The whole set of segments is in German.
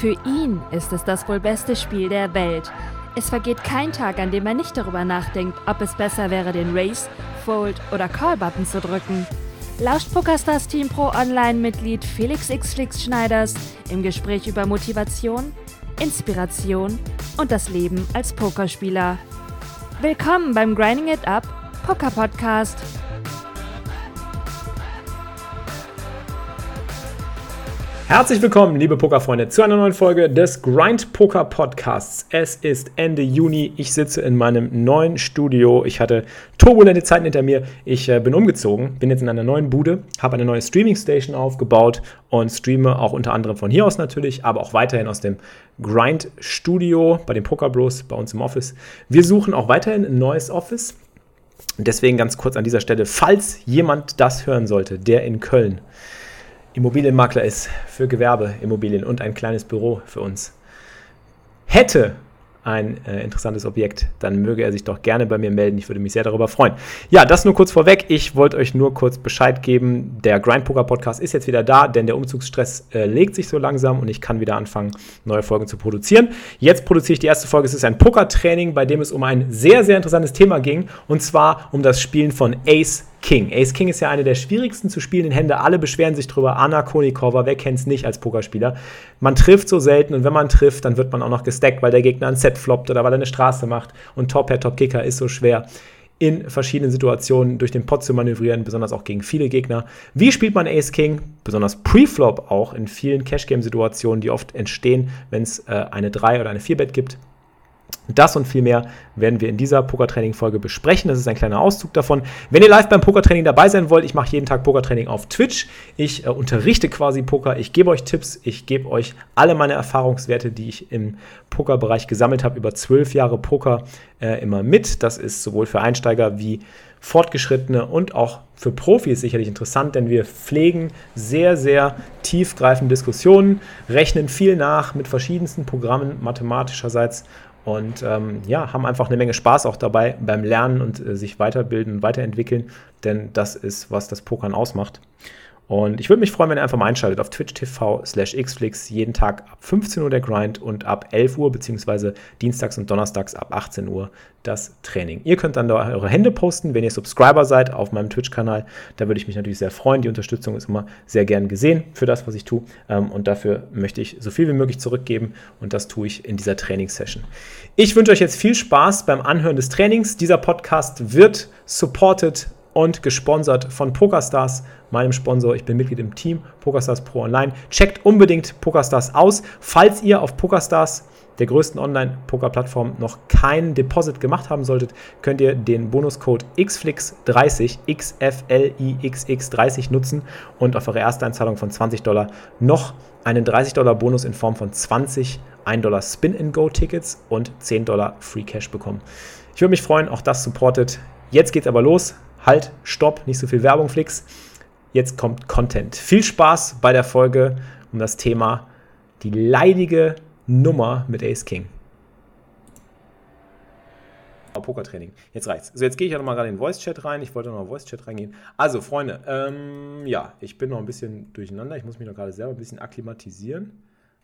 Für ihn ist es das wohl beste Spiel der Welt. Es vergeht kein Tag, an dem er nicht darüber nachdenkt, ob es besser wäre, den Raise, Fold oder Call-Button zu drücken. Lauscht PokerStars Team Pro Online-Mitglied Felix Xflix Schneiders im Gespräch über Motivation, Inspiration und das Leben als Pokerspieler. Willkommen beim GrindingItUp Poker Podcast. Herzlich willkommen, liebe Pokerfreunde, zu einer neuen Folge des Grind Poker Podcasts. Es ist Ende Juni, ich sitze in meinem neuen Studio. Ich hatte turbulente Zeiten hinter mir. Ich bin umgezogen, bin jetzt in einer neuen Bude, habe eine neue Streaming-Station aufgebaut und streame auch unter anderem von hier aus natürlich, aber auch weiterhin aus dem Grind-Studio bei den Poker Bros, bei uns im Office. Wir suchen auch weiterhin ein neues Office. Deswegen ganz kurz an dieser Stelle, falls jemand das hören sollte, der in Köln Immobilienmakler ist für Gewerbeimmobilien und ein kleines Büro für uns, hätte ein interessantes Objekt, dann möge er sich doch gerne bei mir melden. Ich würde mich sehr darüber freuen. Ja, das nur kurz vorweg. Ich wollte euch nur kurz Bescheid geben. Der Grind Poker Podcast ist jetzt wieder da, denn der Umzugsstress legt sich so langsam und ich kann wieder anfangen, neue Folgen zu produzieren. Jetzt produziere ich die erste Folge. Es ist ein Pokertraining, bei dem es um ein sehr, sehr interessantes Thema ging, und zwar um das Spielen von Ace King. Ace King ist ja eine der schwierigsten zu spielenden Hände. Alle beschweren sich drüber. Anna Konikova, wer kennt's nicht als Pokerspieler? Man trifft so selten, und wenn man trifft, dann wird man auch noch gestackt, weil der Gegner ein Set floppt oder weil er eine Straße macht. Und Top-Head, Top-Kicker ist so schwer, in verschiedenen Situationen durch den Pot zu manövrieren, besonders auch gegen viele Gegner. Wie spielt man Ace King? Besonders Preflop auch in vielen Cash-Game-Situationen, die oft entstehen, wenn es eine 3 oder eine 4-Bet gibt. Das und viel mehr werden wir in dieser Pokertraining-Folge besprechen. Das ist ein kleiner Auszug davon. Wenn ihr live beim Pokertraining dabei sein wollt, ich mache jeden Tag Pokertraining auf Twitch. Ich unterrichte quasi Poker. Ich gebe euch Tipps. Ich gebe euch alle meine Erfahrungswerte, die ich im Pokerbereich gesammelt habe, über 12 Jahre Poker immer mit. Das ist sowohl für Einsteiger wie Fortgeschrittene und auch für Profis sicherlich interessant, denn wir pflegen sehr, sehr tiefgreifende Diskussionen, rechnen viel nach mit verschiedensten Programmen mathematischerseits. Und haben einfach eine Menge Spaß auch dabei beim Lernen und sich weiterbilden und weiterentwickeln, denn das ist, was das Pokern ausmacht. Und ich würde mich freuen, wenn ihr einfach mal einschaltet auf twitch.tv/xflix, jeden Tag ab 15 Uhr der Grind und ab 11 Uhr, beziehungsweise dienstags und donnerstags ab 18 Uhr das Training. Ihr könnt dann da eure Hände posten, wenn ihr Subscriber seid auf meinem Twitch-Kanal. Da würde ich mich natürlich sehr freuen. Die Unterstützung ist immer sehr gern gesehen für das, was ich tue. Und dafür möchte ich so viel wie möglich zurückgeben. Und das tue ich in dieser Trainingssession. Ich wünsche euch jetzt viel Spaß beim Anhören des Trainings. Dieser Podcast wird supported und gesponsert von PokerStars, meinem Sponsor. Ich bin Mitglied im Team PokerStars Pro Online. Checkt unbedingt PokerStars aus. Falls ihr auf PokerStars, der größten Online-Poker-Plattform, noch kein Deposit gemacht haben solltet, könnt ihr den Bonuscode XFLIX30 nutzen und auf eure erste Einzahlung von $20 noch einen $30 Bonus in Form von 20 $1 Spin-and-Go-Tickets und $10 Free Cash bekommen. Ich würde mich freuen, auch das supportet. Jetzt geht's aber los. Halt, Stopp, nicht so viel Werbung, Flix. Jetzt kommt Content. Viel Spaß bei der Folge um das Thema die leidige Nummer mit Ace King. Pokertraining. Jetzt reicht's. So, jetzt gehe ich ja nochmal gerade in den Voice-Chat rein. Ich wollte nochmal in den Voice-Chat reingehen. Also, Freunde, ich bin noch ein bisschen durcheinander. Ich muss mich noch gerade selber ein bisschen akklimatisieren.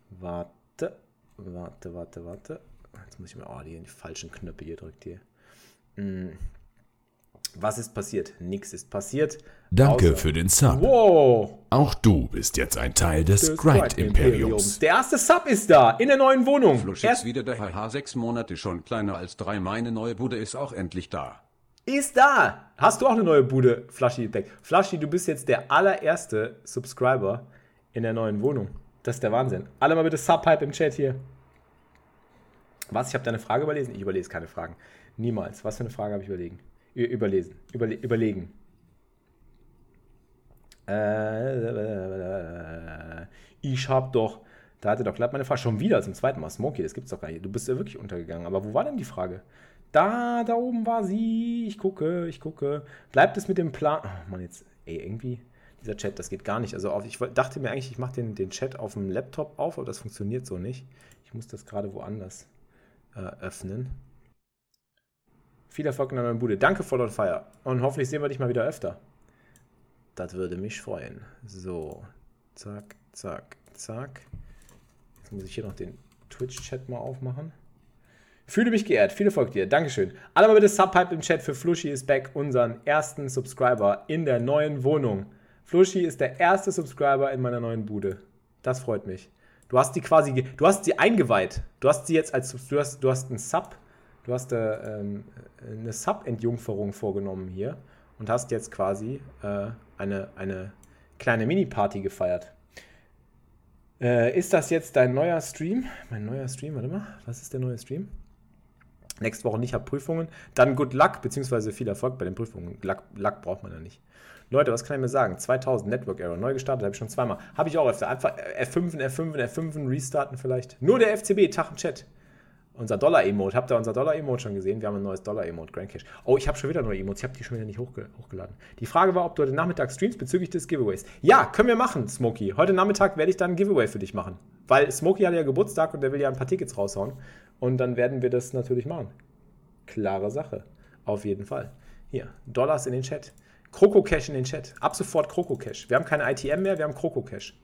Warte. Jetzt muss ich mir die falschen Knöpfe hier drückt hier. Was ist passiert? Nix ist passiert. Danke für den Sub. Wow. Auch du bist jetzt ein Teil des Grind-Imperiums. Der erste Sub ist da, in der neuen Wohnung. Flusch ist wieder da. Haha, 6 Monate schon kleiner als 3. Meine neue Bude ist auch endlich da. Ist da. Hast du auch eine neue Bude, Flushy? Flushy, du bist jetzt der allererste Subscriber in der neuen Wohnung. Das ist der Wahnsinn. Alle mal bitte Sub-Hype im Chat hier. Was, ich habe deine Frage überlesen? Ich überlese keine Fragen. Niemals. Was für eine Frage habe ich überlegen. Ich hab doch, da hatte doch glatt meine Frage, schon wieder zum zweiten Mal, Smokey, das gibt's doch gar nicht, du bist ja wirklich untergegangen, aber wo war denn die Frage? Da oben war sie, ich gucke, bleibt es mit dem Plan, oh Mann, jetzt, irgendwie, dieser Chat, das geht gar nicht, also ich dachte mir eigentlich, ich mache den Chat auf dem Laptop auf, aber das funktioniert so nicht, ich muss das gerade woanders öffnen. Viel Erfolg in der neuen Bude. Danke, Fall on Fire. Und hoffentlich sehen wir dich mal wieder öfter. Das würde mich freuen. So. Zack, zack, zack. Jetzt muss ich hier noch den Twitch-Chat mal aufmachen. Fühle mich geehrt, viele folgt dir, Dankeschön. Alle mal bitte Subhype im Chat für Flushy is back, unseren ersten Subscriber in der neuen Wohnung. Flushy ist der erste Subscriber in meiner neuen Bude. Das freut mich. Du hast die quasi, du hast sie eingeweiht. Du hast sie jetzt als, du hast einen Sub, du hast eine Sub-Entjungferung vorgenommen hier und hast jetzt quasi eine kleine Mini-Party gefeiert. Ist das jetzt dein neuer Stream? Mein neuer Stream, warte mal, was ist der neue Stream? Nächste Woche nicht, hab Prüfungen. Dann good luck, beziehungsweise viel Erfolg bei den Prüfungen. Luck braucht man ja nicht. Leute, was kann ich mir sagen? 2000 Network Error, neu gestartet, habe ich schon zweimal. Habe ich auch öfter. Einfach F5, restarten vielleicht. Nur der FCB, Tag im Chat. Unser Dollar-Emote, habt ihr unser Dollar-Emote schon gesehen? Wir haben ein neues Dollar-Emote, Grand Cash. Oh, ich habe schon wieder neue Emotes, ich habe die schon wieder nicht hochgeladen. Die Frage war, ob du heute Nachmittag streamst bezüglich des Giveaways. Ja, können wir machen, Smokey. Heute Nachmittag werde ich dann ein Giveaway für dich machen. Weil Smokey hat ja Geburtstag und der will ja ein paar Tickets raushauen. Und dann werden wir das natürlich machen. Klare Sache, auf jeden Fall. Hier, Dollars in den Chat. Krokocash in den Chat. Ab sofort Krokocash. Wir haben keine ITM mehr, wir haben Krokocash.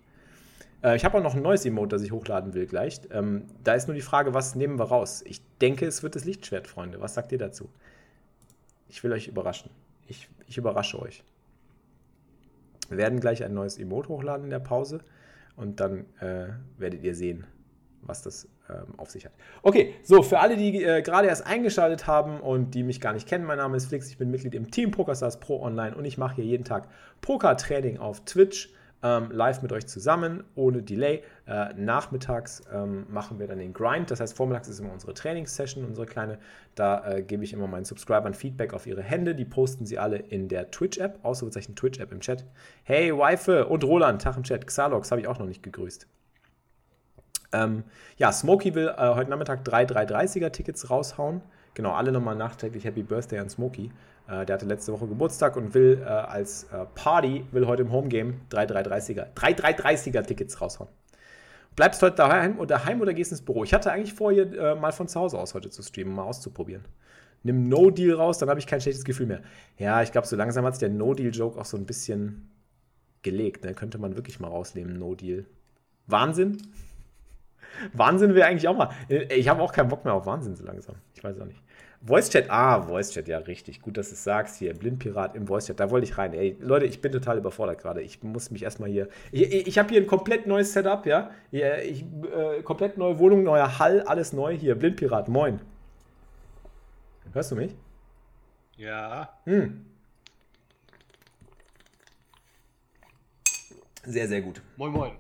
Ich habe auch noch ein neues Emote, das ich hochladen will gleich. Da ist nur die Frage, was nehmen wir raus? Ich denke, es wird das Lichtschwert, Freunde. Was sagt ihr dazu? Ich will euch überraschen. Ich überrasche euch. Wir werden gleich ein neues Emote hochladen in der Pause. Und dann werdet ihr sehen, was das auf sich hat. Okay, so, für alle, die gerade erst eingeschaltet haben und die mich gar nicht kennen, mein Name ist Flix, ich bin Mitglied im Team PokerStars Pro Online und ich mache hier jeden Tag Pokertraining auf Twitch. Live mit euch zusammen, ohne Delay. Nachmittags machen wir dann den Grind, das heißt vormittags ist immer unsere Trainingssession, unsere kleine, da gebe ich immer meinen Subscribern Feedback auf ihre Hände, die posten sie alle in der Twitch-App, Ausrufezeichen Twitch-App im Chat. Hey, Wife und Roland, Tag im Chat, Xalox habe ich auch noch nicht gegrüßt. Ja, Smokey will heute Nachmittag 3 330er-Tickets raushauen. Genau, alle nochmal nachträglich Happy Birthday an Smokey. Der hatte letzte Woche Geburtstag und will als Party, will heute im Homegame 3 330er-Tickets raushauen. Bleibst heute daheim oder gehst ins Büro? Ich hatte eigentlich vor, hier mal von zu Hause aus heute zu streamen, mal auszuprobieren. Nimm No-Deal raus, dann habe ich kein schlechtes Gefühl mehr. Ja, ich glaube, so langsam hat sich der No-Deal-Joke auch so ein bisschen gelegt. Dann könnte man wirklich mal rausnehmen, No-Deal. Wahnsinn? Wahnsinn wäre eigentlich auch mal. Ich habe auch keinen Bock mehr auf Wahnsinn so langsam. Ich weiß auch nicht. Voice-Chat, Voice-Chat, ja, richtig. Gut, dass du es sagst hier. Blindpirat im Voice-Chat, da wollte ich rein. Ey, Leute, ich bin total überfordert gerade. Ich muss mich erstmal hier. Ich habe hier ein komplett neues Setup, ja. Komplett neue Wohnung, neuer Hall, alles neu hier. Blindpirat, moin. Hörst du mich? Ja. Sehr, sehr gut. Moin, moin.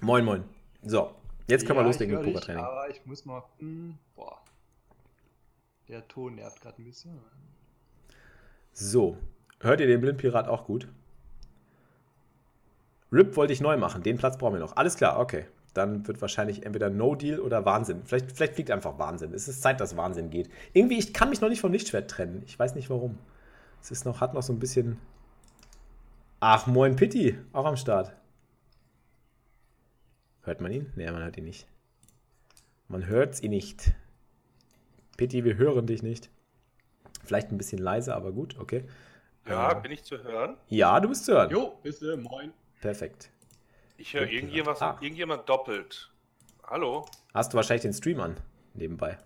Moin, moin. So. Jetzt können wir loslegen mit Pokertraining. Aber ich muss mal. Boah. Der Ton nervt gerade ein bisschen. So. Hört ihr den Blindpirat auch gut? RIP wollte ich neu machen. Den Platz brauchen wir noch. Alles klar, okay. Dann wird wahrscheinlich entweder No Deal oder Wahnsinn. Vielleicht fliegt einfach Wahnsinn. Es ist Zeit, dass Wahnsinn geht. Irgendwie, ich kann mich noch nicht vom Lichtschwert trennen. Ich weiß nicht warum. Es ist noch, hat noch so ein bisschen. Ach, moin Pitti. Auch am Start. Hört man ihn? Nee, man hört ihn nicht. Man hört ihn nicht. Pitti, wir hören dich nicht. Vielleicht ein bisschen leiser, aber gut, okay. Ja, bin ich zu hören? Ja, du bist zu hören. Jo, bist du, moin. Perfekt. Ich höre irgendjemand doppelt. Hallo? Hast du wahrscheinlich den Stream an, nebenbei.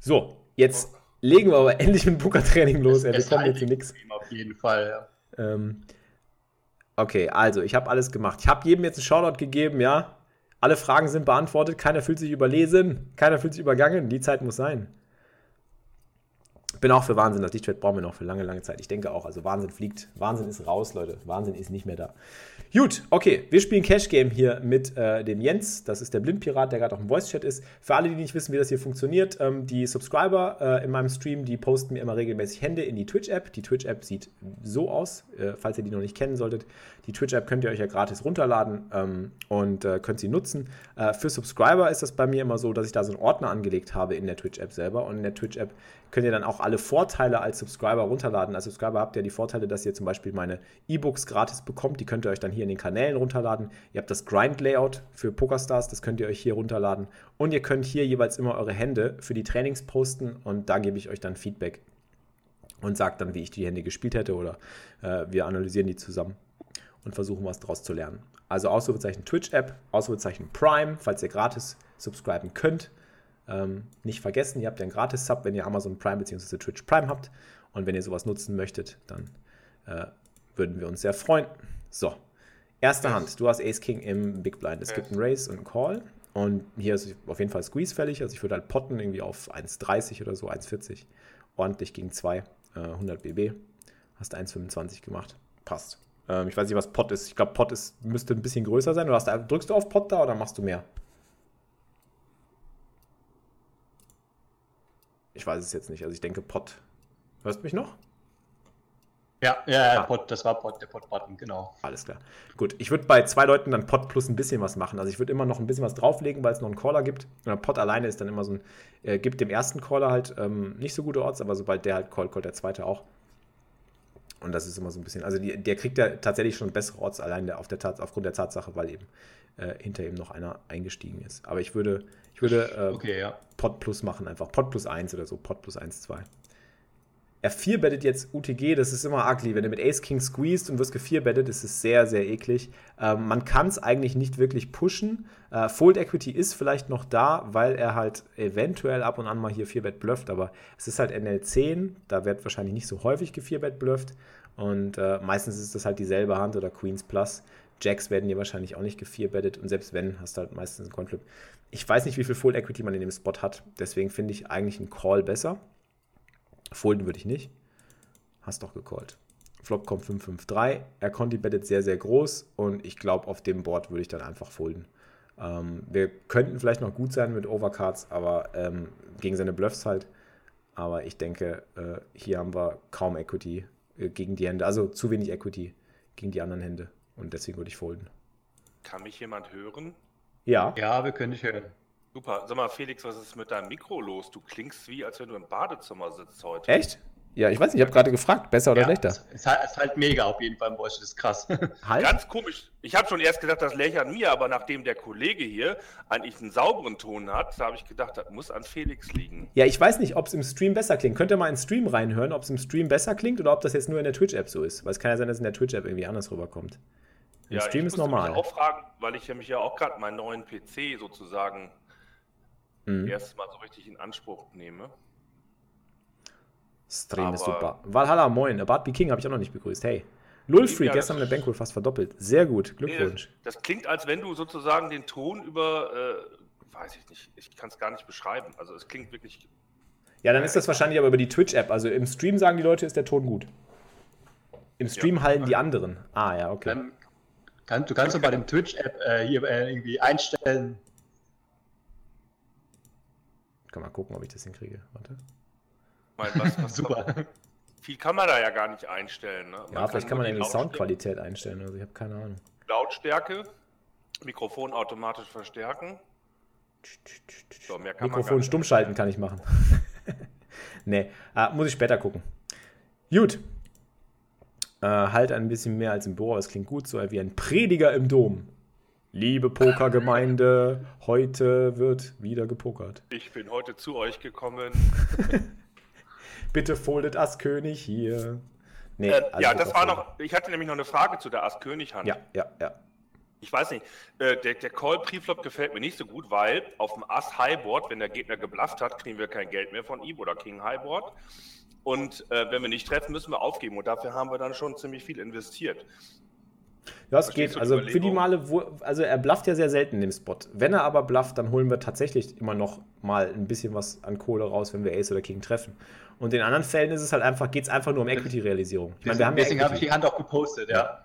So, jetzt legen wir aber endlich mit dem Pokertraining los. Wir kommen jetzt zu nichts. Auf jeden Fall, ja. Okay, also ich habe alles gemacht. Ich habe jedem jetzt einen Shoutout gegeben, ja. Alle Fragen sind beantwortet. Keiner fühlt sich überlesen. Keiner fühlt sich übergangen. Die Zeit muss sein. Bin auch für Wahnsinn. Das Lichtschwert brauchen wir noch für lange, lange Zeit. Ich denke auch. Also Wahnsinn fliegt. Wahnsinn ist raus, Leute. Wahnsinn ist nicht mehr da. Gut, okay. Wir spielen Cash Game hier mit dem Jens. Das ist der Blindpirat, der gerade auch im Voice-Chat ist. Für alle, die nicht wissen, wie das hier funktioniert, die Subscriber in meinem Stream, die posten mir immer regelmäßig Hände in die Twitch-App. Die Twitch-App sieht so aus, falls ihr die noch nicht kennen solltet. Die Twitch-App könnt ihr euch ja gratis runterladen und könnt sie nutzen. Für Subscriber ist das bei mir immer so, dass ich da so einen Ordner angelegt habe in der Twitch-App selber. Und in der Twitch-App könnt ihr dann auch alle Vorteile als Subscriber runterladen. Als Subscriber habt ihr die Vorteile, dass ihr zum Beispiel meine E-Books gratis bekommt. Die könnt ihr euch dann hier in den Kanälen runterladen. Ihr habt das Grind-Layout für PokerStars, das könnt ihr euch hier runterladen. Und ihr könnt hier jeweils immer eure Hände für die Trainings posten und da gebe ich euch dann Feedback und sage dann, wie ich die Hände gespielt hätte oder wir analysieren die zusammen. und versuchen, was daraus zu lernen. Also Ausrufezeichen Twitch-App, Ausrufezeichen Prime, falls ihr gratis subscriben könnt. Nicht vergessen, ihr habt ja einen Gratis-Sub, wenn ihr Amazon Prime bzw. Twitch Prime habt. Und wenn ihr sowas nutzen möchtet, dann würden wir uns sehr freuen. So, erste Hand. Du hast Ace King im Big Blind. Es gibt einen Raise und einen Call. Und hier ist auf jeden Fall Squeeze fällig. Also ich würde halt potten irgendwie auf 1,30 oder so, 1,40. Ordentlich gegen 2, 100 BB. Hast 1,25 gemacht. Passt. Ich weiß nicht, was Pot ist. Ich glaube, Pot ist, müsste ein bisschen größer sein. Oder drückst du auf Pot da oder machst du mehr? Ich weiß es jetzt nicht. Also ich denke Pot. Hörst du mich noch? Ja, Pot, das war Pot, der Pot-Button, genau. Alles klar. Gut, ich würde bei zwei Leuten dann Pot plus ein bisschen was machen. Also ich würde immer noch ein bisschen was drauflegen, weil es noch einen Caller gibt. Und Pot alleine ist dann immer so ein, gibt dem ersten Caller halt nicht so gute Odds, aber sobald der halt callt der zweite auch. Und das ist immer so ein bisschen, also der kriegt ja tatsächlich schon bessere Odds allein aufgrund der Tatsache, weil eben hinter ihm noch einer eingestiegen ist. Aber ich würde Pot plus machen einfach. Pot plus 1 oder so, Pot plus 1, 2. R4-bettet jetzt UTG, das ist immer ugly. Wenn du mit Ace King squeezed und wirst ge4-bettet, ist es sehr, sehr eklig. Man kann es eigentlich nicht wirklich pushen. Fold Equity ist vielleicht noch da, weil er halt eventuell ab und an mal hier 4-bet blufft, aber es ist halt NL10, da wird wahrscheinlich nicht so häufig ge4-bet blufft. Und meistens ist das halt dieselbe Hand oder Queens Plus. Jacks werden hier wahrscheinlich auch nicht ge4-bettet und selbst wenn, hast du halt meistens einen Conflip. Ich weiß nicht, wie viel Fold Equity man in dem Spot hat, deswegen finde ich eigentlich einen Call besser. Folden würde ich nicht. Hast doch gecallt. Flop kommt 5-5-3. Er kontibettet sehr, sehr groß. Und ich glaube, auf dem Board würde ich dann einfach folden. Wir könnten vielleicht noch gut sein mit Overcards, aber gegen seine Bluffs halt. Aber ich denke, hier haben wir kaum Equity gegen die Hände. Also zu wenig Equity gegen die anderen Hände. Und deswegen würde ich folden. Kann mich jemand hören? Ja. Ja, wir können dich hören. Super. Sag mal, Felix, was ist mit deinem Mikro los? Du klingst wie, als wenn du im Badezimmer sitzt heute. Echt? Ja, ich weiß nicht, ich habe gerade gefragt, besser oder schlechter? Es ist halt mega auf jeden Fall im Beutel, das ist krass. Halt? Ganz komisch. Ich habe schon erst gedacht, das läge an mir, aber nachdem der Kollege hier eigentlich einen sauberen Ton hat, da habe ich gedacht, das muss an Felix liegen. Ja, ich weiß nicht, ob es im Stream besser klingt. Könnt ihr mal in den Stream reinhören, ob es im Stream besser klingt oder ob das jetzt nur in der Twitch-App so ist? Weil es kann ja sein, dass es in der Twitch-App irgendwie anders rüberkommt. Im Stream ist normal. Ich muss mich auch fragen, weil ich mich ja auch gerade meinen neuen PC sozusagen erstes Mal so richtig in Anspruch nehme. Stream aber ist super. Valhalla, moin. Bartby King habe ich auch noch nicht begrüßt. Hey. Lulfree, ja, gestern eine Bankroll fast verdoppelt. Sehr gut. Glückwunsch. Das klingt, als wenn du sozusagen den Ton über, weiß ich nicht, ich kann es gar nicht beschreiben. Also es klingt wirklich... Ja, dann ist das wahrscheinlich aber über die Twitch-App. Also im Stream sagen die Leute, ist der Ton gut. Im Stream hallen die anderen. Ah, ja, okay. Du kannst doch bei dem Twitch-App hier irgendwie einstellen... Ich kann mal gucken, ob ich das hinkriege. Warte. Was super. Viel kann man da ja gar nicht einstellen. Ne? Ja, vielleicht kann man die Soundqualität einstellen. Also ich habe keine Ahnung. Lautstärke, Mikrofon automatisch verstärken. So, mehr kann Mikrofon stumm schalten kann ich machen. Nee, muss ich später gucken. Gut. Halt ein bisschen mehr als im Büro, aber es klingt gut, so wie ein Prediger im Dom. Liebe Pokergemeinde, heute wird wieder gepokert. Ich bin heute zu euch gekommen. Bitte foldet Ass-König hier. Nee, ja, das war noch. Ich hatte nämlich noch eine Frage zu der Ass-König-Hand. Ja. Ich weiß nicht, der Call Preflop gefällt mir nicht so gut, weil auf dem Ass-Highboard, wenn der Gegner geblufft hat, kriegen wir kein Geld mehr von ihm oder King-Highboard. Und wenn wir nicht treffen, müssen wir aufgeben. Und dafür haben wir dann schon ziemlich viel investiert. Ja, es geht. Also für die Male, also er blufft ja sehr selten in dem Spot. Wenn er aber blufft, dann holen wir tatsächlich immer noch mal ein bisschen was an Kohle raus, wenn wir Ace oder King treffen. Und in anderen Fällen ist es halt einfach, geht es einfach nur um Equity-Realisierung. Ich meine, deswegen habe ich die Hand auch gepostet, ja.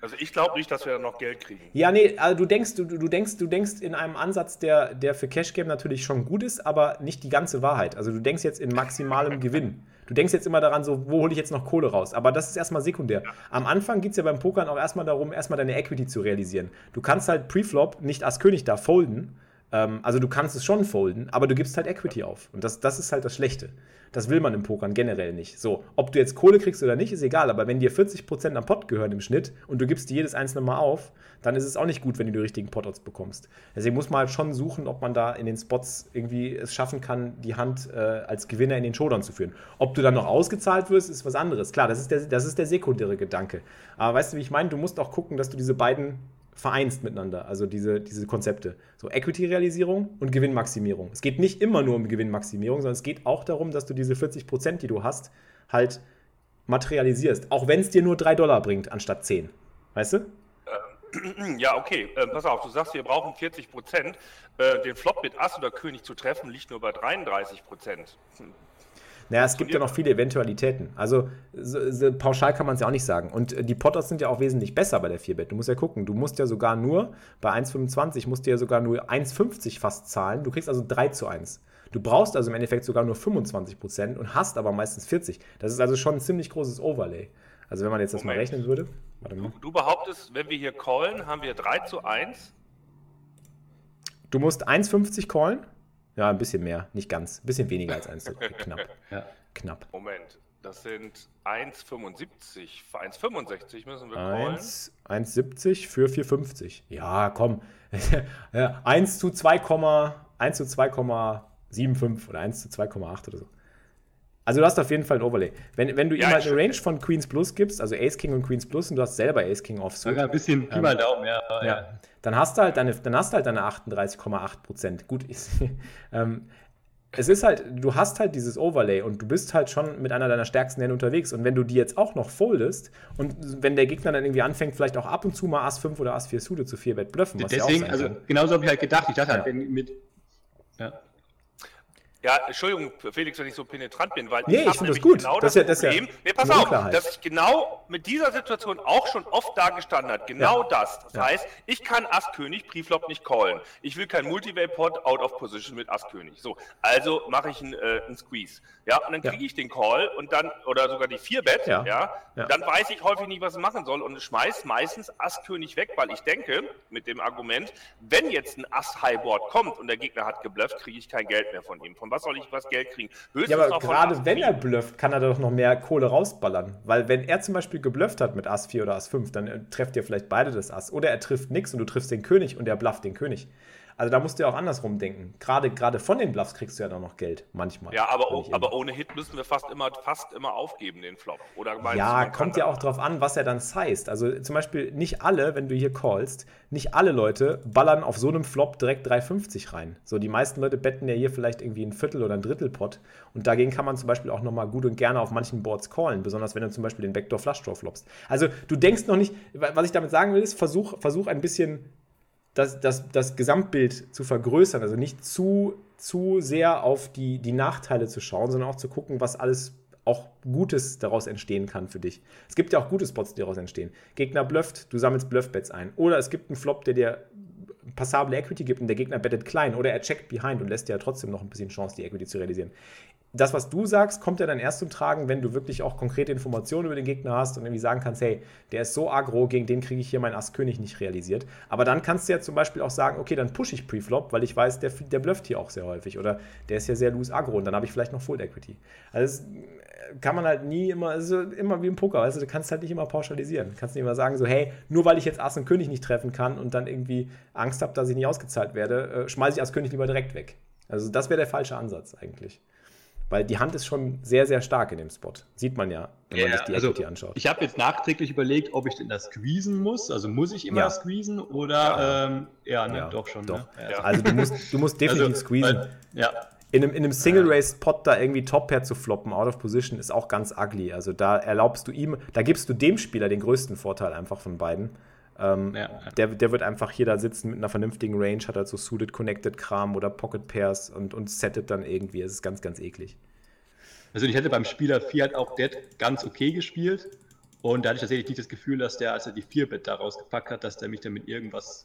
Also ich glaube nicht, dass wir da noch Geld kriegen. Ja, nee, also du denkst in einem Ansatz, der für Cash Game natürlich schon gut ist, aber nicht die ganze Wahrheit. Also du denkst jetzt in maximalem Gewinn. Du denkst jetzt immer daran, so, wo hole ich jetzt noch Kohle raus? Aber das ist erstmal sekundär. Am Anfang geht es ja beim Pokern auch erstmal darum, erstmal deine Equity zu realisieren. Du kannst halt Preflop nicht Ass König da folden, Also du kannst es schon folden, aber du gibst halt Equity auf. Und das ist halt das Schlechte. Das will man im Pokern generell nicht. So, ob du jetzt Kohle kriegst oder nicht, ist egal. Aber wenn dir 40% am Pot gehören im Schnitt und du gibst dir jedes einzelne Mal auf, dann ist es auch nicht gut, wenn du die richtigen Pot-Odds bekommst. Deswegen muss man halt schon suchen, ob man da in den Spots irgendwie es schaffen kann, die Hand als Gewinner in den Showdown zu führen. Ob du dann noch ausgezahlt wirst, ist was anderes. Klar, das ist der sekundäre Gedanke. Aber weißt du, wie ich meine? Du musst auch gucken, dass du diese beiden vereinst miteinander, also diese Konzepte. So Equity-Realisierung und Gewinnmaximierung. Es geht nicht immer nur um Gewinnmaximierung, sondern es geht auch darum, dass du diese 40%, die du hast, halt materialisierst. Auch wenn es dir nur $3 bringt, anstatt 10. Weißt du? Ja, okay. Pass auf, du sagst, wir brauchen 40%. Den Flop mit Ass oder König zu treffen, liegt nur bei 33%. Naja, es gibt ja noch viele Eventualitäten. Also pauschal kann man es ja auch nicht sagen. Und die Pot-Odds sind ja auch wesentlich besser bei der 4-Bet. Du musst ja gucken, du musst ja sogar nur bei 1,25 musst du ja sogar nur 1,50 fast zahlen. Du kriegst also 3:1. Du brauchst also im Endeffekt sogar nur 25% und hast aber meistens 40. Das ist also schon ein ziemlich großes Overlay. Also wenn man jetzt das mal rechnen würde. Warte mal. Du behauptest, wenn wir hier callen, haben wir 3:1? Du musst 1,50 callen. Ja, ein bisschen mehr, nicht ganz. Ein bisschen weniger als 1. Knapp. Ja. Knapp. Moment, das sind 1,75. Für 1,65 müssen wir callen. 1,70 für 4,50. Ja, komm. 1:2,75 oder 1:2,8 oder so. Also du hast auf jeden Fall ein Overlay. Wenn du ihm halt eine Range von Queens Plus gibst, also Ace King und Queens Plus, und du hast selber Ace King Offsuit. Sogar ein bisschen Pi mal Daumen, ja. Dann hast du halt deine 38,8%. Gut, es ist halt, du hast halt dieses Overlay und du bist halt schon mit einer deiner stärksten Hände unterwegs. Und wenn du die jetzt auch noch foldest und wenn der Gegner dann irgendwie anfängt, vielleicht auch ab und zu mal Ass 5 oder Ass 4 Suited zu 4-Bet bluffen, was ja auch sein kann. Deswegen, also genauso habe ich halt gedacht. Ich dachte halt, wenn mit... Ja. Ja, Entschuldigung, Felix, wenn ich so penetrant bin, weil ich habe nämlich genau das Problem. Nee, pass auf, dass ich genau mit dieser Situation auch schon oft da gestanden habe. Genau das. Das heißt, ich kann Ass-König Preflop nicht callen. Ich will kein Multiway-Pot out of position mit Ass-König. So, also mache ich einen Squeeze. Ja, und dann kriege ich den Call und dann, oder sogar die 4-Bet, dann weiß ich häufig nicht, was ich machen soll und schmeiße meistens Ass-König weg, weil ich denke, mit dem Argument, wenn jetzt ein Ass-Highboard kommt und der Gegner hat geblufft, kriege ich kein Geld mehr von ihm. Von was soll ich was Geld kriegen? Höchstens aber gerade wenn er blufft, kann er doch noch mehr Kohle rausballern. Weil wenn er zum Beispiel geblufft hat mit Ass 4 oder Ass 5, dann trefft ihr vielleicht beide das Ass. Oder er trifft nichts und du triffst den König und er blufft den König. Also da musst du ja auch andersrum denken. Gerade von den Bluffs kriegst du ja dann noch Geld, manchmal. Ja, aber ohne Hit müssen wir fast immer aufgeben, den Flop. Oder ja, kommt ja auch drauf an, was er dann sized. Also zum Beispiel nicht alle, wenn du hier callst, nicht alle Leute ballern auf so einem Flop direkt 3,50 rein. So, die meisten Leute betten ja hier vielleicht irgendwie ein Viertel- oder ein Drittel-Pot. Und dagegen kann man zum Beispiel auch nochmal gut und gerne auf manchen Boards callen, besonders wenn du zum Beispiel den Backdoor-Flushdraw floppst. Also du denkst noch nicht, was ich damit sagen will, ist, versuch ein bisschen... Das Gesamtbild zu vergrößern, also nicht zu sehr auf die Nachteile zu schauen, sondern auch zu gucken, was alles auch Gutes daraus entstehen kann für dich. Es gibt ja auch gute Spots, die daraus entstehen. Gegner blufft, du sammelst Bluffbets ein. Oder es gibt einen Flop, der dir passable Equity gibt und der Gegner bettet klein. Oder er checkt behind und lässt dir ja trotzdem noch ein bisschen Chance, die Equity zu realisieren. Das, was du sagst, kommt ja dann erst zum Tragen, wenn du wirklich auch konkrete Informationen über den Gegner hast und irgendwie sagen kannst, hey, der ist so aggro, gegen den kriege ich hier meinen Ass-König nicht realisiert. Aber dann kannst du ja zum Beispiel auch sagen, okay, dann pushe ich Preflop, weil ich weiß, der blufft hier auch sehr häufig oder der ist ja sehr loose aggro und dann habe ich vielleicht noch Fold Equity. Also das kann man halt nie immer, also immer wie im Poker, also du kannst halt nicht immer pauschalisieren. Du kannst nicht immer sagen so, hey, nur weil ich jetzt Ass und König nicht treffen kann und dann irgendwie Angst habe, dass ich nicht ausgezahlt werde, schmeiße ich Ass-König lieber direkt weg. Also das wäre der falsche Ansatz eigentlich. Weil die Hand ist schon sehr, sehr stark in dem Spot. Sieht man ja, wenn man sich die Equity anschaut. Ich habe jetzt nachträglich überlegt, ob ich denn das squeezen muss. Also muss ich immer squeezen oder doch schon. Doch. Ne? Ja. Also du musst definitiv squeezen. Weil, in einem Single-Race-Pot da irgendwie Top-Pair zu floppen, out of position, ist auch ganz ugly. Also da erlaubst du ihm, da gibst du dem Spieler den größten Vorteil einfach von beiden. Der wird einfach hier da sitzen mit einer vernünftigen Range, hat halt so Suited Connected Kram oder Pocket Pairs und settet dann irgendwie. Es ist ganz, ganz eklig. Also ich hätte beim Spieler 4 halt auch Dead ganz okay gespielt und da hatte ich tatsächlich nicht das Gefühl, dass der, als er die 4-Bet da rausgepackt hat, dass der mich dann mit irgendwas,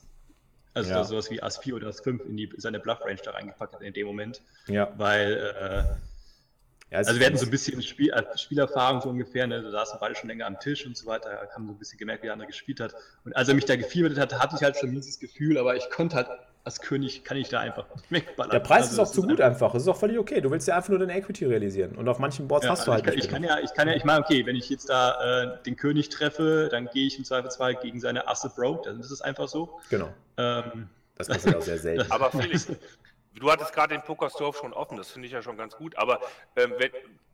also sowas wie Ass 4 oder Ass 5 in seine Bluff-Range da reingepackt hat in dem Moment. Ja. Weil, also wir hatten so ein bisschen Spielerfahrung so ungefähr, ne? Da saßen beide schon länger am Tisch und so weiter, haben so ein bisschen gemerkt, wie der andere gespielt hat. Und als er mich da gefeedet hat, hatte ich halt schon dieses Gefühl, aber ich konnte halt als König kann ich da einfach wegballern. Der Preis ist auch zu gut einfach. Es ist auch völlig okay. Du willst ja einfach nur deine Equity realisieren. Und auf manchen Boards hast du halt nicht. Ich meine, okay, wenn ich jetzt da den König treffe, dann gehe ich im Zweifelsfall gegen seine Asse Broke. Dann ist es einfach so. Genau. Das passiert auch sehr selten. Aber Felix, du hattest gerade den Pokerstore schon offen. Das finde ich ja schon ganz gut. Aber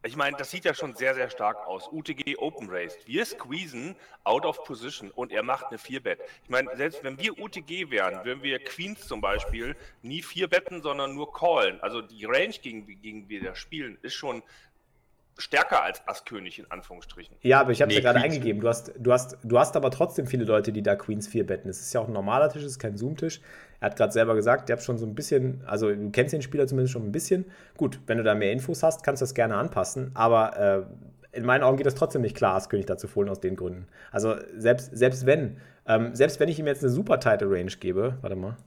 ich meine, das sieht ja schon sehr, sehr stark aus. UTG Open Raised. Wir squeezen out of position und er macht eine 4-Bet. Ich meine, selbst wenn wir UTG wären, würden wir Queens zum Beispiel nie 4-betten, sondern nur callen. Also die Range, gegen wir da spielen, ist schon stärker als Ass-König, in Anführungsstrichen. Ja, aber ich habe es ja gerade eingegeben. Du hast aber trotzdem viele Leute, die da Queens 4-betten. Es ist ja auch ein normaler Tisch, es ist kein Zoom-Tisch. Er hat gerade selber gesagt, ihr habt schon so ein bisschen, also du kennst den Spieler zumindest schon ein bisschen. Gut, wenn du da mehr Infos hast, kannst du das gerne anpassen, aber in meinen Augen geht das trotzdem nicht klar, Ass-König dazu fohlen aus den Gründen. Also selbst wenn ich ihm jetzt eine super tighte Range gebe, warte mal,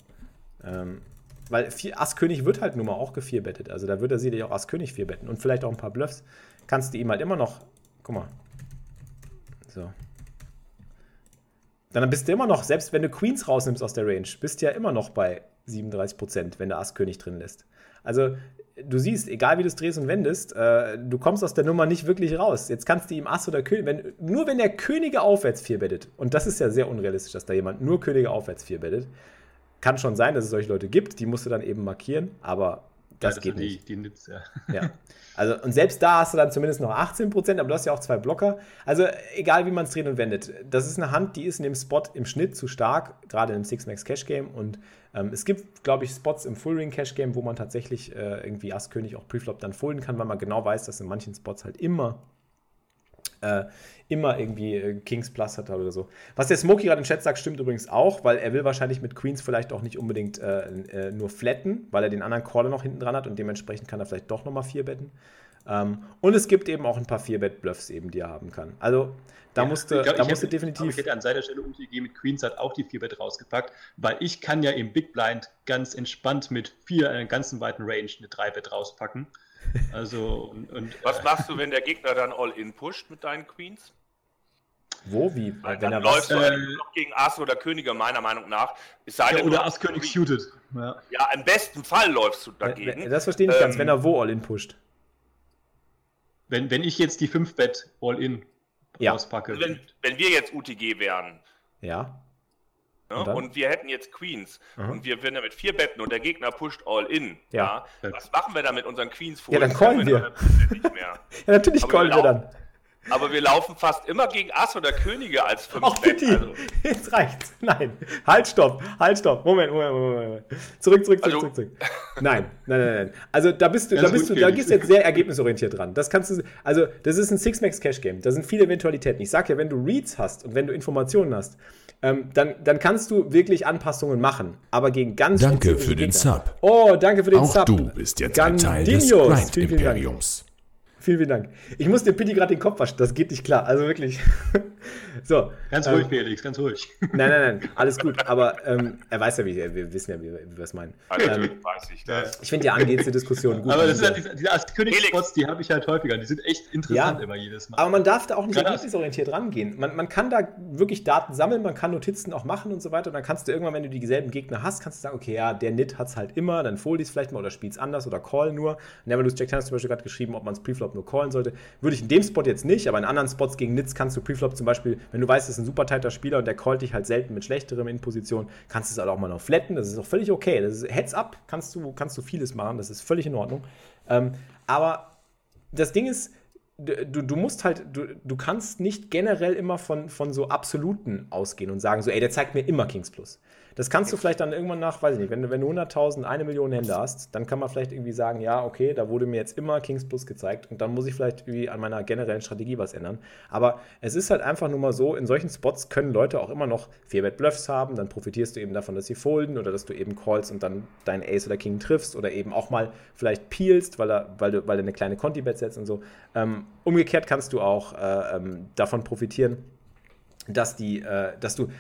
weil Ass-König wird halt nun mal auch gevierbettet, also da wird er sicherlich auch Ass-König vierbetten und vielleicht auch ein paar Bluffs, kannst du ihm halt immer noch, guck mal, so. Dann bist du immer noch, selbst wenn du Queens rausnimmst aus der Range, bist du ja immer noch bei 37%, wenn du Ass-König drin lässt. Also du siehst, egal wie du es drehst und wendest, du kommst aus der Nummer nicht wirklich raus. Jetzt kannst du ihm Ass oder König, nur wenn der Könige aufwärts 4-bettet, und das ist ja sehr unrealistisch, dass da jemand nur Könige aufwärts 4-bettet, kann schon sein, dass es solche Leute gibt, die musst du dann eben markieren, aber das geht nicht. Die Nitz, ja. Also, und selbst da hast du dann zumindest noch 18%, aber du hast ja auch 2 Blocker. Also egal, wie man es dreht und wendet. Das ist eine Hand, die ist in dem Spot im Schnitt zu stark, gerade im Six-Max-Cash-Game. Und es gibt, glaube ich, Spots im Full-Ring-Cash-Game, wo man tatsächlich irgendwie Ass-König auch Preflop dann folden kann, weil man genau weiß, dass in manchen Spots halt immer irgendwie Kings Plus hat oder so. Was der Smokey gerade im Chat sagt, stimmt übrigens auch, weil er will wahrscheinlich mit Queens vielleicht auch nicht unbedingt nur flatten, weil er den anderen Caller noch hinten dran hat und dementsprechend kann er vielleicht doch nochmal 4-betten. Und es gibt eben auch ein paar 4-Bet-Bluffs eben, die er haben kann. Also Ich hätte an seiner Stelle UTG mit Queens hat auch die 4-Bet rausgepackt, weil ich kann ja im Big Blind ganz entspannt mit einer ganzen weiten Range eine 3-Bet rauspacken. Also, was machst du, wenn der Gegner dann All-In pusht mit deinen Queens? Wo, wie? Dann läufst du noch gegen Ass oder Könige, meiner Meinung nach. Oder Ass-König shootet. Ja, im besten Fall läufst du dagegen. Das verstehe ich nicht ganz, wenn er wo All-In pusht. Wenn ich jetzt die 5-Bet All-In auspacke. Wenn wir jetzt UTG wären. Ja. Und wir hätten jetzt Queens. Mhm. Und wir würden damit 4-betten und der Gegner pusht All-In. Ja. Ja. Was machen wir dann mit unseren Queens vor? Ja, dann callen wir. Nicht mehr. Ja, natürlich callen wir dann. Aber wir laufen fast immer gegen Ass oder Könige als 5-Bet. Also. Jetzt reicht's. Nein. Halt, stopp. Moment. Zurück. Nein. Also da gehst du jetzt sehr ergebnisorientiert ran. Das kannst du, also das ist ein Six-Max-Cash-Game. Da sind viele Eventualitäten. Ich sag ja, wenn du Reads hast und wenn du Informationen hast, dann kannst du wirklich Anpassungen machen, aber gegen ganz Danke für den Sub. Oh, danke für den Sub. Auch du bist jetzt ein Teil des Grind-Imperiums. Vielen Dank. Ich muss dem Pitti gerade den Kopf waschen, das geht nicht klar, also wirklich. So. Ganz ruhig, Felix, ganz ruhig. Nein, alles gut, aber er weiß ja, wir wissen ja, wie wir es meinen. Natürlich weiß ich das. Ich finde ja angehende Diskussionen gut. Aber das sind halt diese Ass-König-Spots, die habe ich halt häufiger, die sind echt interessant immer jedes Mal. Aber man darf da auch nicht ergebnisorientiert rangehen. Man kann da wirklich Daten sammeln, man kann Notizen auch machen und so weiter und dann kannst du irgendwann, wenn du dieselben Gegner hast, kannst du sagen, okay, ja, der Nit hat es halt immer, dann fold ich es vielleicht mal oder spielst anders oder call nur. Neverlose Jack Tan hat zum Beispiel gerade geschrieben, ob man es Preflop nur callen sollte. Würde ich in dem Spot jetzt nicht, aber in anderen Spots gegen Nits kannst du Preflop zum Beispiel, wenn du weißt, das ist ein super tighter Spieler und der callt dich halt selten mit schlechterem in Position, kannst du es halt auch mal noch flatten, das ist auch völlig okay. Das ist Heads up, kannst du vieles machen, das ist völlig in Ordnung. Aber das Ding ist, du kannst nicht generell immer von so Absoluten ausgehen und sagen so, ey, der zeigt mir immer Kings Plus. Das kannst du vielleicht dann irgendwann nach, weiß ich nicht, wenn du 100.000, 1 Million Hände hast, dann kann man vielleicht irgendwie sagen, ja, okay, da wurde mir jetzt immer Kings Plus gezeigt und dann muss ich vielleicht irgendwie an meiner generellen Strategie was ändern. Aber es ist halt einfach nur mal so, in solchen Spots können Leute auch immer noch 4-Bet-Bluffs haben, dann profitierst du eben davon, dass sie folden oder dass du eben callst und dann deinen Ace oder King triffst oder eben auch mal vielleicht peelst, weil du eine kleine Conti-Bet setzt und so. Umgekehrt kannst du auch davon profitieren, dass du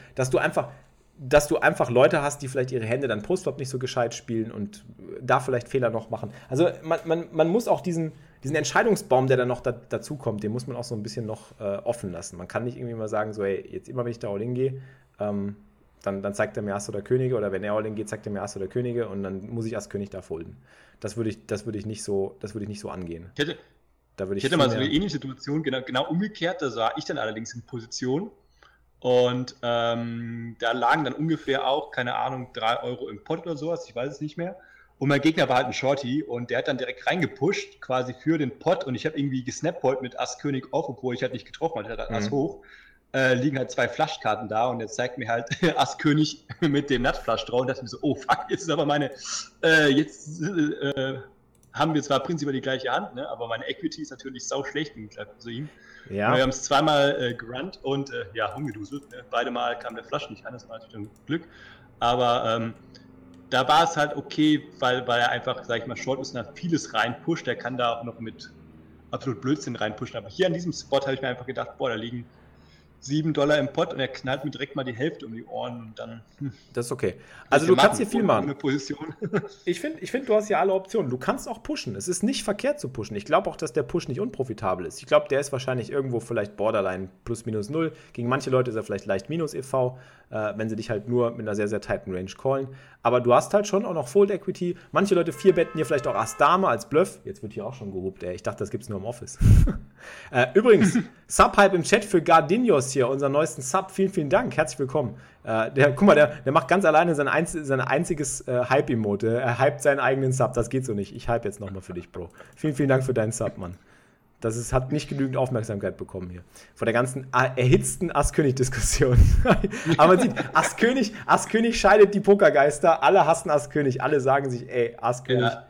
einfach Leute hast, die vielleicht ihre Hände dann Postflop nicht so gescheit spielen und da vielleicht Fehler noch machen. Also man muss auch diesen Entscheidungsbaum, der dann noch dazukommt, den muss man auch so ein bisschen noch offen lassen. Man kann nicht irgendwie mal sagen, so, hey, jetzt immer, wenn ich da all hingehe, Dann zeigt er mir Ass oder Könige, oder wenn er All-In geht, zeigt er mir Ass oder Könige und dann muss ich Ass König da folden. Das würde ich nicht so angehen. Ich hätte mal so eine ähnliche Situation, genau umgekehrt, da war ich dann allerdings in Position und da lagen dann ungefähr auch, keine Ahnung, 3 Euro im Pott oder sowas, ich weiß es nicht mehr. Und mein Gegner war halt ein Shorty und der hat dann direkt reingepusht, quasi für den Pot und ich habe irgendwie gesnappolt mit Ass König auf, obwohl ich halt nicht getroffen hatte, ich hatte Ass hoch. Liegen halt 2 Flushkarten da und jetzt zeigt mir halt Ass König mit dem Nutflush drauf und dachte mir so, oh fuck, jetzt ist aber meine, haben wir zwar prinzipiell die gleiche Hand, ne, aber meine Equity ist natürlich sau schlecht im Klapp zu ihm. Ja. Wir haben es zweimal gerannt und rumgeduselt. Ne? Beide Mal kam der Flush nicht an, das war natürlich ein Glück. Aber da war es halt okay, weil er einfach, sag ich mal, Short ist und hat vieles reinpusht. Der kann da auch noch mit absolut Blödsinn reinpushen. Aber hier an diesem Spot habe ich mir einfach gedacht, boah, da liegen $7 im Pott und er knallt mir direkt mal die Hälfte um die Ohren und dann... Das ist okay. Also du kannst hier viel machen. Ich finde, du hast hier alle Optionen. Du kannst auch pushen. Es ist nicht verkehrt zu pushen. Ich glaube auch, dass der Push nicht unprofitabel ist. Ich glaube, der ist wahrscheinlich irgendwo vielleicht borderline ±0. Gegen manche Leute ist er vielleicht leicht minus EV, wenn sie dich halt nur mit einer sehr, sehr tighten Range callen. Aber du hast halt schon auch noch Fold Equity. Manche Leute 4 betten hier vielleicht auch Ass Dame als Bluff. Jetzt wird hier auch schon gehupt, ey. Ich dachte, das gibt's nur im Office. Übrigens, Subhype im Chat für Gardinios hier, unseren neuesten Sub. Vielen, vielen Dank. Herzlich willkommen. Der macht ganz alleine sein einziges Hype-Emote. Er hypt seinen eigenen Sub. Das geht so nicht. Ich hype jetzt nochmal für dich, Bro. Vielen, vielen Dank für deinen Sub, Mann. Hat nicht genügend Aufmerksamkeit bekommen hier. Vor der ganzen erhitzten Ass-König-Diskussion. Aber man sieht, Ass-König scheidet die Pokergeister. Alle hassen Ass-König. Alle sagen sich, ey, Ass-König. Ja.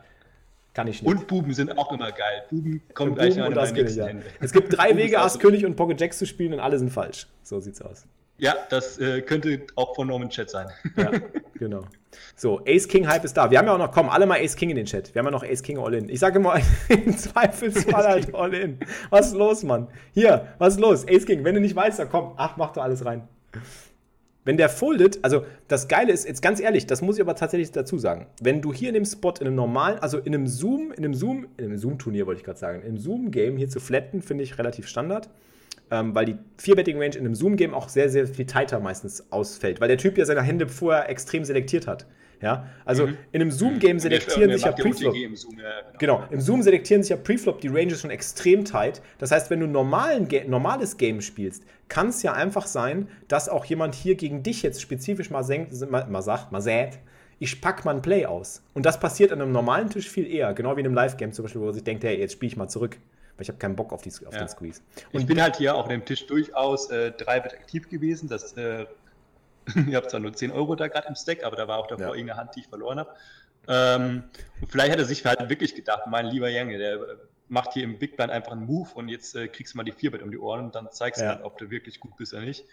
Kann ich nicht. Und Buben sind auch immer geil. Buben kommen gleich an meinen nächsten Hände. Es gibt 3 Wege, Ass König und Pocket Jacks zu spielen und alle sind falsch. So sieht's aus. Ja, das könnte auch von Norman Chat sein. Ja, genau. So, Ace King Hype ist da. Wir haben ja auch noch, komm, alle mal Ace King in den Chat. Wir haben ja noch Ace King All-In. Ich sage immer, im Zweifelsfall halt All-In. Was ist los, Mann? Hier, was ist los? Ace King, wenn du nicht weißt, dann komm, mach doch alles rein. Wenn der foldet, also das Geile ist, jetzt ganz ehrlich, das muss ich aber tatsächlich dazu sagen, wenn du hier in dem Spot, in einem normalen, also in einem Zoom-Turnier wollte ich gerade sagen, im Zoom-Game hier zu flatten, finde ich relativ Standard, weil die 4-Betting-Range in einem Zoom-Game auch sehr, sehr viel tighter meistens ausfällt, weil der Typ ja seine Hände vorher extrem selektiert hat. Ja, also in einem Zoom-Game selektieren sich ja Preflop. Genau, im Zoom selektieren sich ja Preflop die Ranges schon extrem tight. Das heißt, wenn du ein normales Game spielst, kann es ja einfach sein, dass auch jemand hier gegen dich jetzt spezifisch mal sagt, ich pack mal ein Play aus. Und das passiert an einem normalen Tisch viel eher, genau wie in einem Live-Game zum Beispiel, wo man sich denkt, hey, jetzt spiele ich mal zurück. Weil ich habe keinen Bock auf den Squeeze. Und ich bin halt hier auch an dem Tisch durchaus 3-bet aktiv gewesen, das ich habe zwar nur 10 Euro da gerade im Stack, aber da war auch davor irgendeine Hand, die ich verloren habe. Vielleicht hat er sich halt wirklich gedacht, mein lieber Junge, der macht hier im Big Blind einfach einen Move und jetzt kriegst du mal die 4-Bet um die Ohren und dann zeigst du halt, ob du wirklich gut bist oder nicht.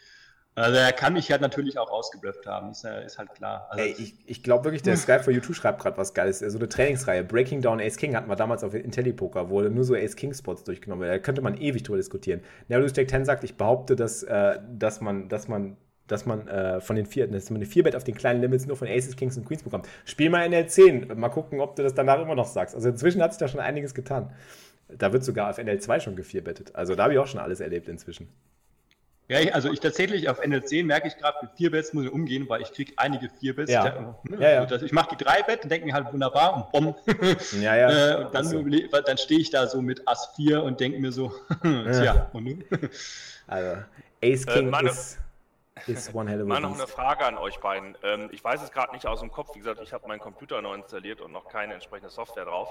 Also er kann mich halt natürlich auch ausgeblufft haben, ist halt klar. Also, ey, ich glaube wirklich, der Skype for You2 schreibt gerade was Geiles, so eine Trainingsreihe. Breaking Down Ace King hatten wir damals auf Intelli-Poker, wo nur so Ace-King-Spots durchgenommen werden. Da könnte man ewig drüber diskutieren. Nerlus Jack 10 sagt, ich behaupte, dass man eine 4-Bet auf den kleinen Limits nur von Aces, Kings und Queens bekommt. Spiel mal NL10, mal gucken, ob du das danach immer noch sagst. Also inzwischen hat sich da schon einiges getan. Da wird sogar auf NL2 schon gevierbettet. Also da habe ich auch schon alles erlebt inzwischen. Ja, ich tatsächlich auf NL10 merke ich gerade, mit 4-Bets muss ich umgehen, weil ich kriege einige 4-Bets. Ja. Ich mache die 3-Bet und denke mir halt wunderbar und bomb. Ja. Und dann, also. Dann stehe ich da so mit Ass 4 und denke mir so, tja. Und nun? Also Ace King ist one hell of a Mal noch eine Frage an euch beiden. Ich weiß es gerade nicht aus dem Kopf. Wie gesagt, ich habe meinen Computer neu installiert und noch keine entsprechende Software drauf.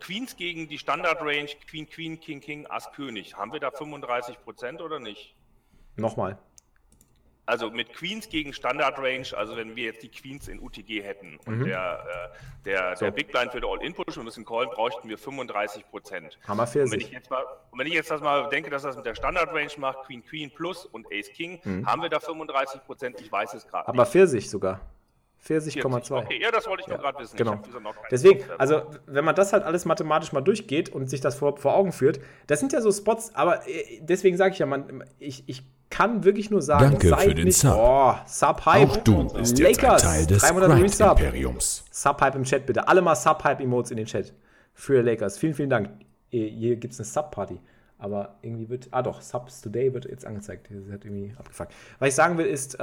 Queens gegen die Standard-Range, Queen, Queen, King, King, Ass, König. Haben wir da 35% oder nicht? Nochmal. Also mit Queens gegen Standard-Range, also wenn wir jetzt die Queens in UTG hätten und der Big Blind würde All-In pushen, wir müssen callen, bräuchten wir 35%. Hammer für sich. Wenn ich jetzt das mal denke, dass das mit der Standard-Range macht, Queen, Queen plus und Ace King, haben wir da 35%, ich weiß es gerade nicht. Aber für sich sogar. 40,2. Okay, ja, das wollte ich nur gerade wissen. Genau. Deswegen, also wenn man das halt alles mathematisch mal durchgeht und sich das vor Augen führt, das sind ja so Spots, aber deswegen sage ich ja, ich kann wirklich nur sagen, Danke für den Sub-Hype. Auch du bist jetzt ein Teil des Grind-Imperiums. Sub-Hype im Chat bitte. Alle mal Sub-Hype-Emotes in den Chat. Für Lakers. Vielen, vielen Dank. Hier gibt es eine Sub-Party. Aber irgendwie Subs Today wird jetzt angezeigt. Das hat irgendwie abgefuckt. Was ich sagen will ist,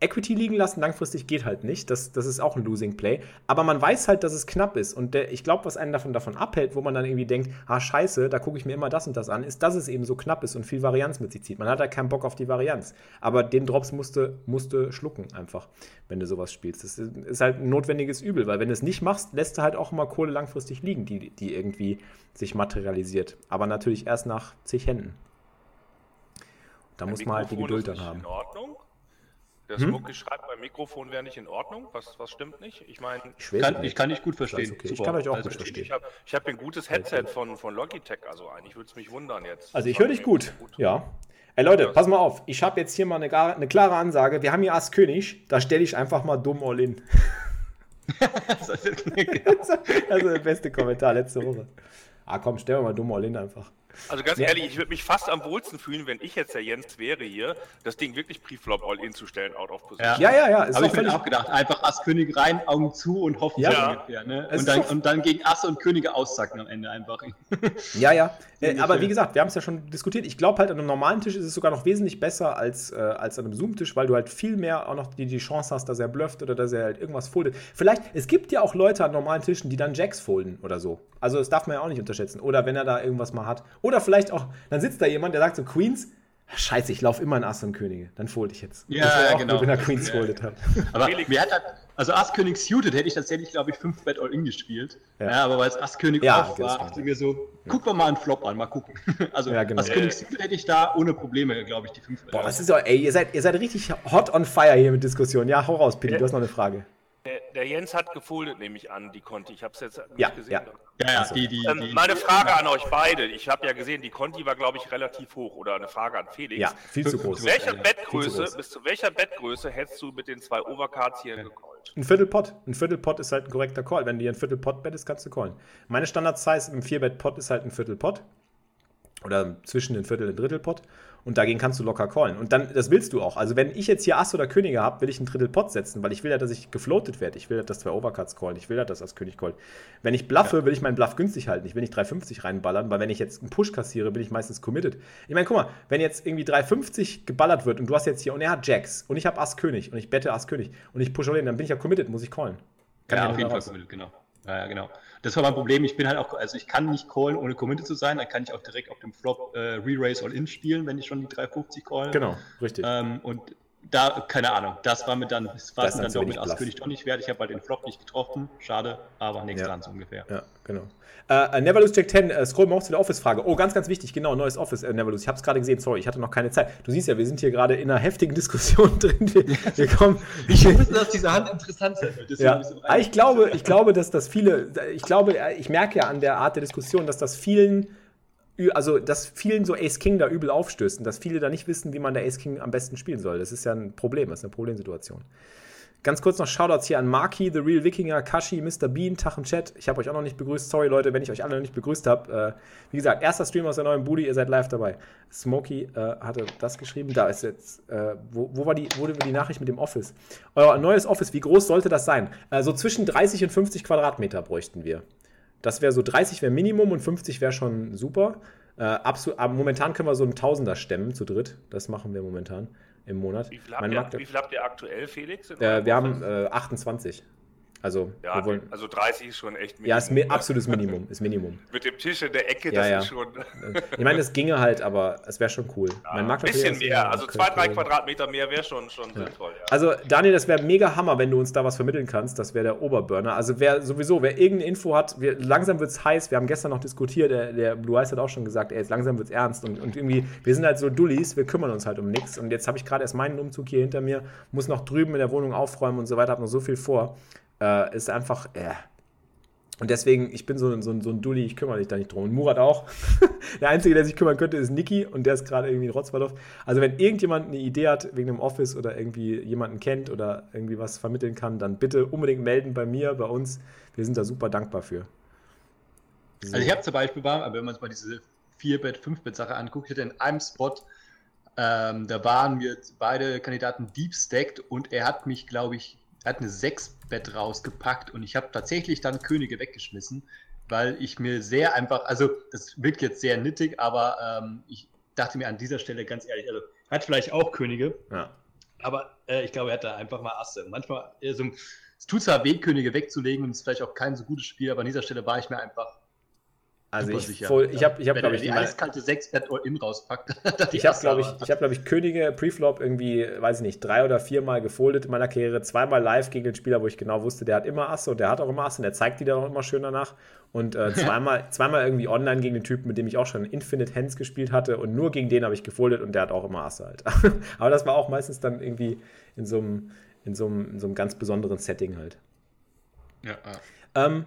Equity liegen lassen langfristig geht halt nicht. Das ist auch ein Losing Play. Aber man weiß halt, dass es knapp ist. Und ich glaube, was einen davon abhält, wo man dann irgendwie denkt, ah, scheiße, da gucke ich mir immer das und das an, ist, dass es eben so knapp ist und viel Varianz mit sich zieht. Man hat halt keinen Bock auf die Varianz. Aber den Drops musste schlucken einfach, wenn du sowas spielst. Das ist halt ein notwendiges Übel, weil wenn du es nicht machst, lässt du halt auch immer Kohle langfristig liegen, die irgendwie sich materialisiert. Aber natürlich erst nach zig Händen. Da muss man halt die Geduld dann haben. In Ordnung? Der Smoky schreibt, mein Mikrofon wäre nicht in Ordnung. Was stimmt nicht? Ich meine, ich kann nicht gut verstehen. Okay. Ich kann euch auch gut verstehen. Ich hab ein gutes Headset von Logitech, also eigentlich würde es mich wundern jetzt. Also ich höre dich gut. Ja. Ey Leute, pass mal auf. Ich habe jetzt hier mal eine klare Ansage. Wir haben hier Ass König, da stelle ich einfach mal dumm all in. Also der beste Kommentar letzte Woche. Ah komm, stellen wir mal dumm all in einfach. Also ganz ehrlich, ich würde mich fast am wohlsten fühlen, wenn ich jetzt der Jens wäre hier, das Ding wirklich Preflop All-In zu stellen, out of position. Ja. Aber ich bin auch gedacht, einfach Ass, König rein, Augen zu und hoffen. Ja. Ungefähr, ne? Und dann gegen Ass und Könige auszacken am Ende einfach. Ja. Aber wie gesagt, wir haben es ja schon diskutiert. Ich glaube halt, an einem normalen Tisch ist es sogar noch wesentlich besser als an einem Zoom-Tisch, weil du halt viel mehr auch noch die Chance hast, dass er blufft oder dass er halt irgendwas foldet. Vielleicht, es gibt ja auch Leute an normalen Tischen, die dann Jacks folden oder so. Also das darf man ja auch nicht unterschätzen. Oder wenn er da irgendwas mal hat. Oder vielleicht auch, dann sitzt da jemand, der sagt so, Queens, scheiße, ich laufe immer in Ass und Könige, dann folde ich jetzt. Ja, genau. Nur, wenn er Queens foldet hat. Aber mir hat also Ass König suited, hätte ich tatsächlich, glaube ich, 5-Bet All-In gespielt. Ja, aber weil es Ass König off war, dachte ich mir so, gucken wir mal einen Flop an, mal gucken. Also ja, genau. Ass König suited hätte ich da ohne Probleme, glaube ich, die 5-Bet. Boah, das ist doch, ey, ihr seid richtig hot on fire hier mit Diskussionen. Ja, hau raus, Pidi, du hast noch eine Frage. Der Jens hat gefoldet, nehme ich an, die Conti. Ich habe es jetzt nicht gesehen. Ja. Meine Frage an euch beide. Ich habe ja gesehen, die Conti war, glaube ich, relativ hoch. Oder eine Frage an Felix. Ja, viel zu groß. Bis zu welcher Bettgröße hättest du mit den 2 Overcards hier gecallt? Ein Viertelpot. Ein Viertelpot ist halt ein korrekter Call. Wenn du hier ein Viertelpot bettest, kannst du callen. Meine Standard-Size im 4-Bet-Pot ist halt ein Viertelpot. Oder zwischen den Viertel- und Drittelpot. Und dagegen kannst du locker callen. Und dann, das willst du auch. Also wenn ich jetzt hier Ass oder Könige habe, will ich einen Drittelpot setzen, weil ich will ja, dass ich gefloatet werde. Ich will ja, dass 2 Overcards callen. Ich will ja, dass Ass König callen. Wenn ich bluffe, will ich meinen Bluff günstig halten. Ich will nicht 3,50 reinballern, weil wenn ich jetzt einen Push kassiere, bin ich meistens committed. Ich meine, guck mal, wenn jetzt irgendwie 3,50 geballert wird und du hast jetzt hier, und er hat Jacks und ich habe Ass König und ich bette Ass König und ich push all in, dann bin ich ja committed, muss ich callen. Auf jeden Fall committed, genau. Ja, genau. Das war mein Problem. Ich bin halt auch, also ich kann nicht callen, ohne committed zu sein. Dann kann ich auch direkt auf dem Flop Re-Raise All-In spielen, wenn ich schon die 3,50 call. Genau, richtig. Und da, keine Ahnung, das war mir dann, das war dann doch mit Ass König doch nicht wert. Ich habe halt den Flop nicht getroffen. Schade, aber nächste Hand so ungefähr. Ja, genau. Never Lose Jack 10, scroll mal hoch zu der Office-Frage. Oh, ganz, ganz wichtig, genau, neues Office, Never Lose. Ich habe es gerade gesehen, sorry, ich hatte noch keine Zeit. Du siehst ja, wir sind hier gerade in einer heftigen Diskussion drin. Wir kommen. Ich wusste, dass diese Hand interessant sein wird. Ja. Ich glaube, dass das viele, ich merke ja an der Art der Diskussion, dass das vielen. Also, dass vielen so Ace-King da übel aufstößt und dass viele da nicht wissen, wie man der Ace-King am besten spielen soll. Das ist ja ein Problem, das ist eine Problemsituation. Ganz kurz noch Shoutouts hier an Marky, The Real Wikinger, Kashi, Mr. Bean, Tach im Chat. Ich habe euch auch noch nicht begrüßt. Sorry, Leute, wenn ich euch alle noch nicht begrüßt habe. Wie gesagt, erster Stream aus der neuen Bude, ihr seid live dabei. Smokey hatte das geschrieben. Da ist jetzt, wo war die Nachricht mit dem Office? Euer neues Office, wie groß sollte das sein? So zwischen 30 und 50 Quadratmeter bräuchten wir. Das wäre so, 30 wäre Minimum und 50 wäre schon super. Aber momentan können wir so einen Tausender stemmen zu dritt. Das machen wir momentan im Monat. Wie viel habt ihr aktuell, Felix? Wir haben 28. Also, ja, wir wollen, also 30 ist schon echt Minimum. Ja, ist absolutes Minimum. Ist Minimum. Mit dem Tisch in der Ecke, das ist schon... Ich meine, das ginge halt, aber es wäre schon cool. Ja, ein bisschen mehr, also 2-3 Quadratmeter mehr wäre schon sinnvoll. Ja. Also Daniel, das wäre mega Hammer, wenn du uns da was vermitteln kannst. Das wäre der Oberburner. Also wer irgendeine Info hat, langsam wird es heiß. Wir haben gestern noch diskutiert, der Blue Eyes hat auch schon gesagt, ey, jetzt langsam wird es ernst. Und irgendwie, wir sind halt so Dullis, wir kümmern uns halt um nichts. Und jetzt habe ich gerade erst meinen Umzug hier hinter mir, muss noch drüben in der Wohnung aufräumen und so weiter, habe noch so viel vor. Ist einfach, Und deswegen, ich bin so ein Dulli, ich kümmere mich da nicht drum. Und Murat auch. Der Einzige, der sich kümmern könnte, ist Niki und der ist gerade irgendwie in Rotzwaldorf. Also wenn irgendjemand eine Idee hat wegen einem Office oder irgendwie jemanden kennt oder irgendwie was vermitteln kann, dann bitte unbedingt melden bei mir, bei uns. Wir sind da super dankbar für. So. Also ich habe zum Beispiel, wenn man sich mal diese 4-Bet, 5-Bet-Sache anguckt, hätte in einem Spot... da waren wir beide Kandidaten deep-stacked und er hat mich, glaube ich, er hat eine 6-Bet rausgepackt und ich habe tatsächlich dann Könige weggeschmissen, weil ich mir sehr einfach, also das wirkt jetzt sehr nittig, aber ich dachte mir an dieser Stelle ganz ehrlich, also hat vielleicht auch Könige, Aber ich glaube, er hat da einfach mal Asse. Und manchmal, so, es tut zwar weh, Könige wegzulegen, und es ist vielleicht auch kein so gutes Spiel, aber an dieser Stelle war ich mir einfach super sicher. Wenn er die eiskalte 6-Bet All-In rauspackt. Ich habe, glaube ich, Könige Preflop irgendwie, weiß ich nicht, 3 oder 4 Mal gefoldet in meiner Karriere, 2 Mal live gegen den Spieler, wo ich genau wusste, der hat immer Asse und der hat auch immer Asse und der zeigt die dann auch immer schön danach. Und zweimal irgendwie online gegen den Typen, mit dem ich auch schon Infinite Hands gespielt hatte, und nur gegen den habe ich gefoldet und der hat auch immer Asse halt. Aber das war auch meistens dann irgendwie in so einem ganz besonderen Setting halt. Ja.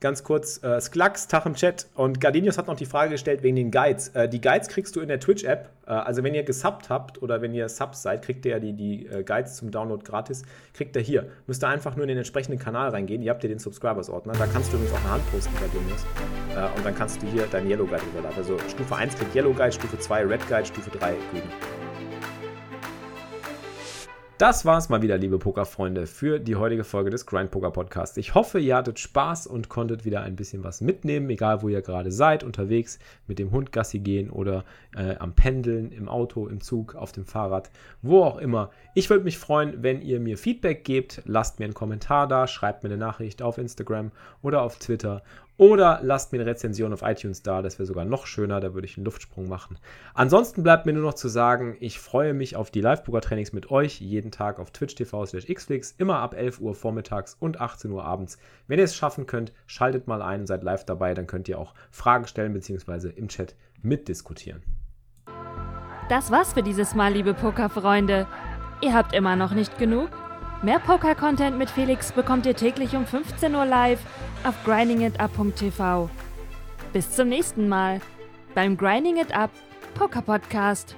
Ganz kurz, Xflix, Tag im Chat. Und Gardenius hat noch die Frage gestellt wegen den Guides. Die Guides kriegst du in der Twitch-App. Also wenn ihr gesubbt habt oder wenn ihr Subs seid, kriegt ihr ja die Guides zum Download gratis. Kriegt ihr hier. Müsst ihr einfach nur in den entsprechenden Kanal reingehen. Ihr habt hier den Subscribers-Ordner. Da kannst du übrigens auch eine Hand posten, Gardenius. Und dann kannst du hier deinen Yellow Guide überladen. Also Stufe 1 kriegt Yellow Guide, Stufe 2 Red Guide, Stufe 3 Grün. Das war's mal wieder, liebe Pokerfreunde, für die heutige Folge des Grind Poker Podcasts. Ich hoffe, ihr hattet Spaß und konntet wieder ein bisschen was mitnehmen, egal wo ihr gerade seid, unterwegs, mit dem Hund Gassi gehen oder am Pendeln, im Auto, im Zug, auf dem Fahrrad, wo auch immer. Ich würde mich freuen, wenn ihr mir Feedback gebt. Lasst mir einen Kommentar da, schreibt mir eine Nachricht auf Instagram oder auf Twitter. Oder lasst mir eine Rezension auf iTunes da, das wäre sogar noch schöner, da würde ich einen Luftsprung machen. Ansonsten bleibt mir nur noch zu sagen, ich freue mich auf die Live-Poker-Trainings mit euch, jeden Tag auf twitch.tv/xflix, immer ab 11 Uhr vormittags und 18 Uhr abends. Wenn ihr es schaffen könnt, schaltet mal ein und seid live dabei, dann könnt ihr auch Fragen stellen bzw. im Chat mitdiskutieren. Das war's für dieses Mal, liebe Pokerfreunde. Ihr habt immer noch nicht genug? Mehr Poker-Content mit Felix bekommt ihr täglich um 15 Uhr live auf GrindingItUp.tv. Bis zum nächsten Mal beim Grinding It Up Poker Podcast.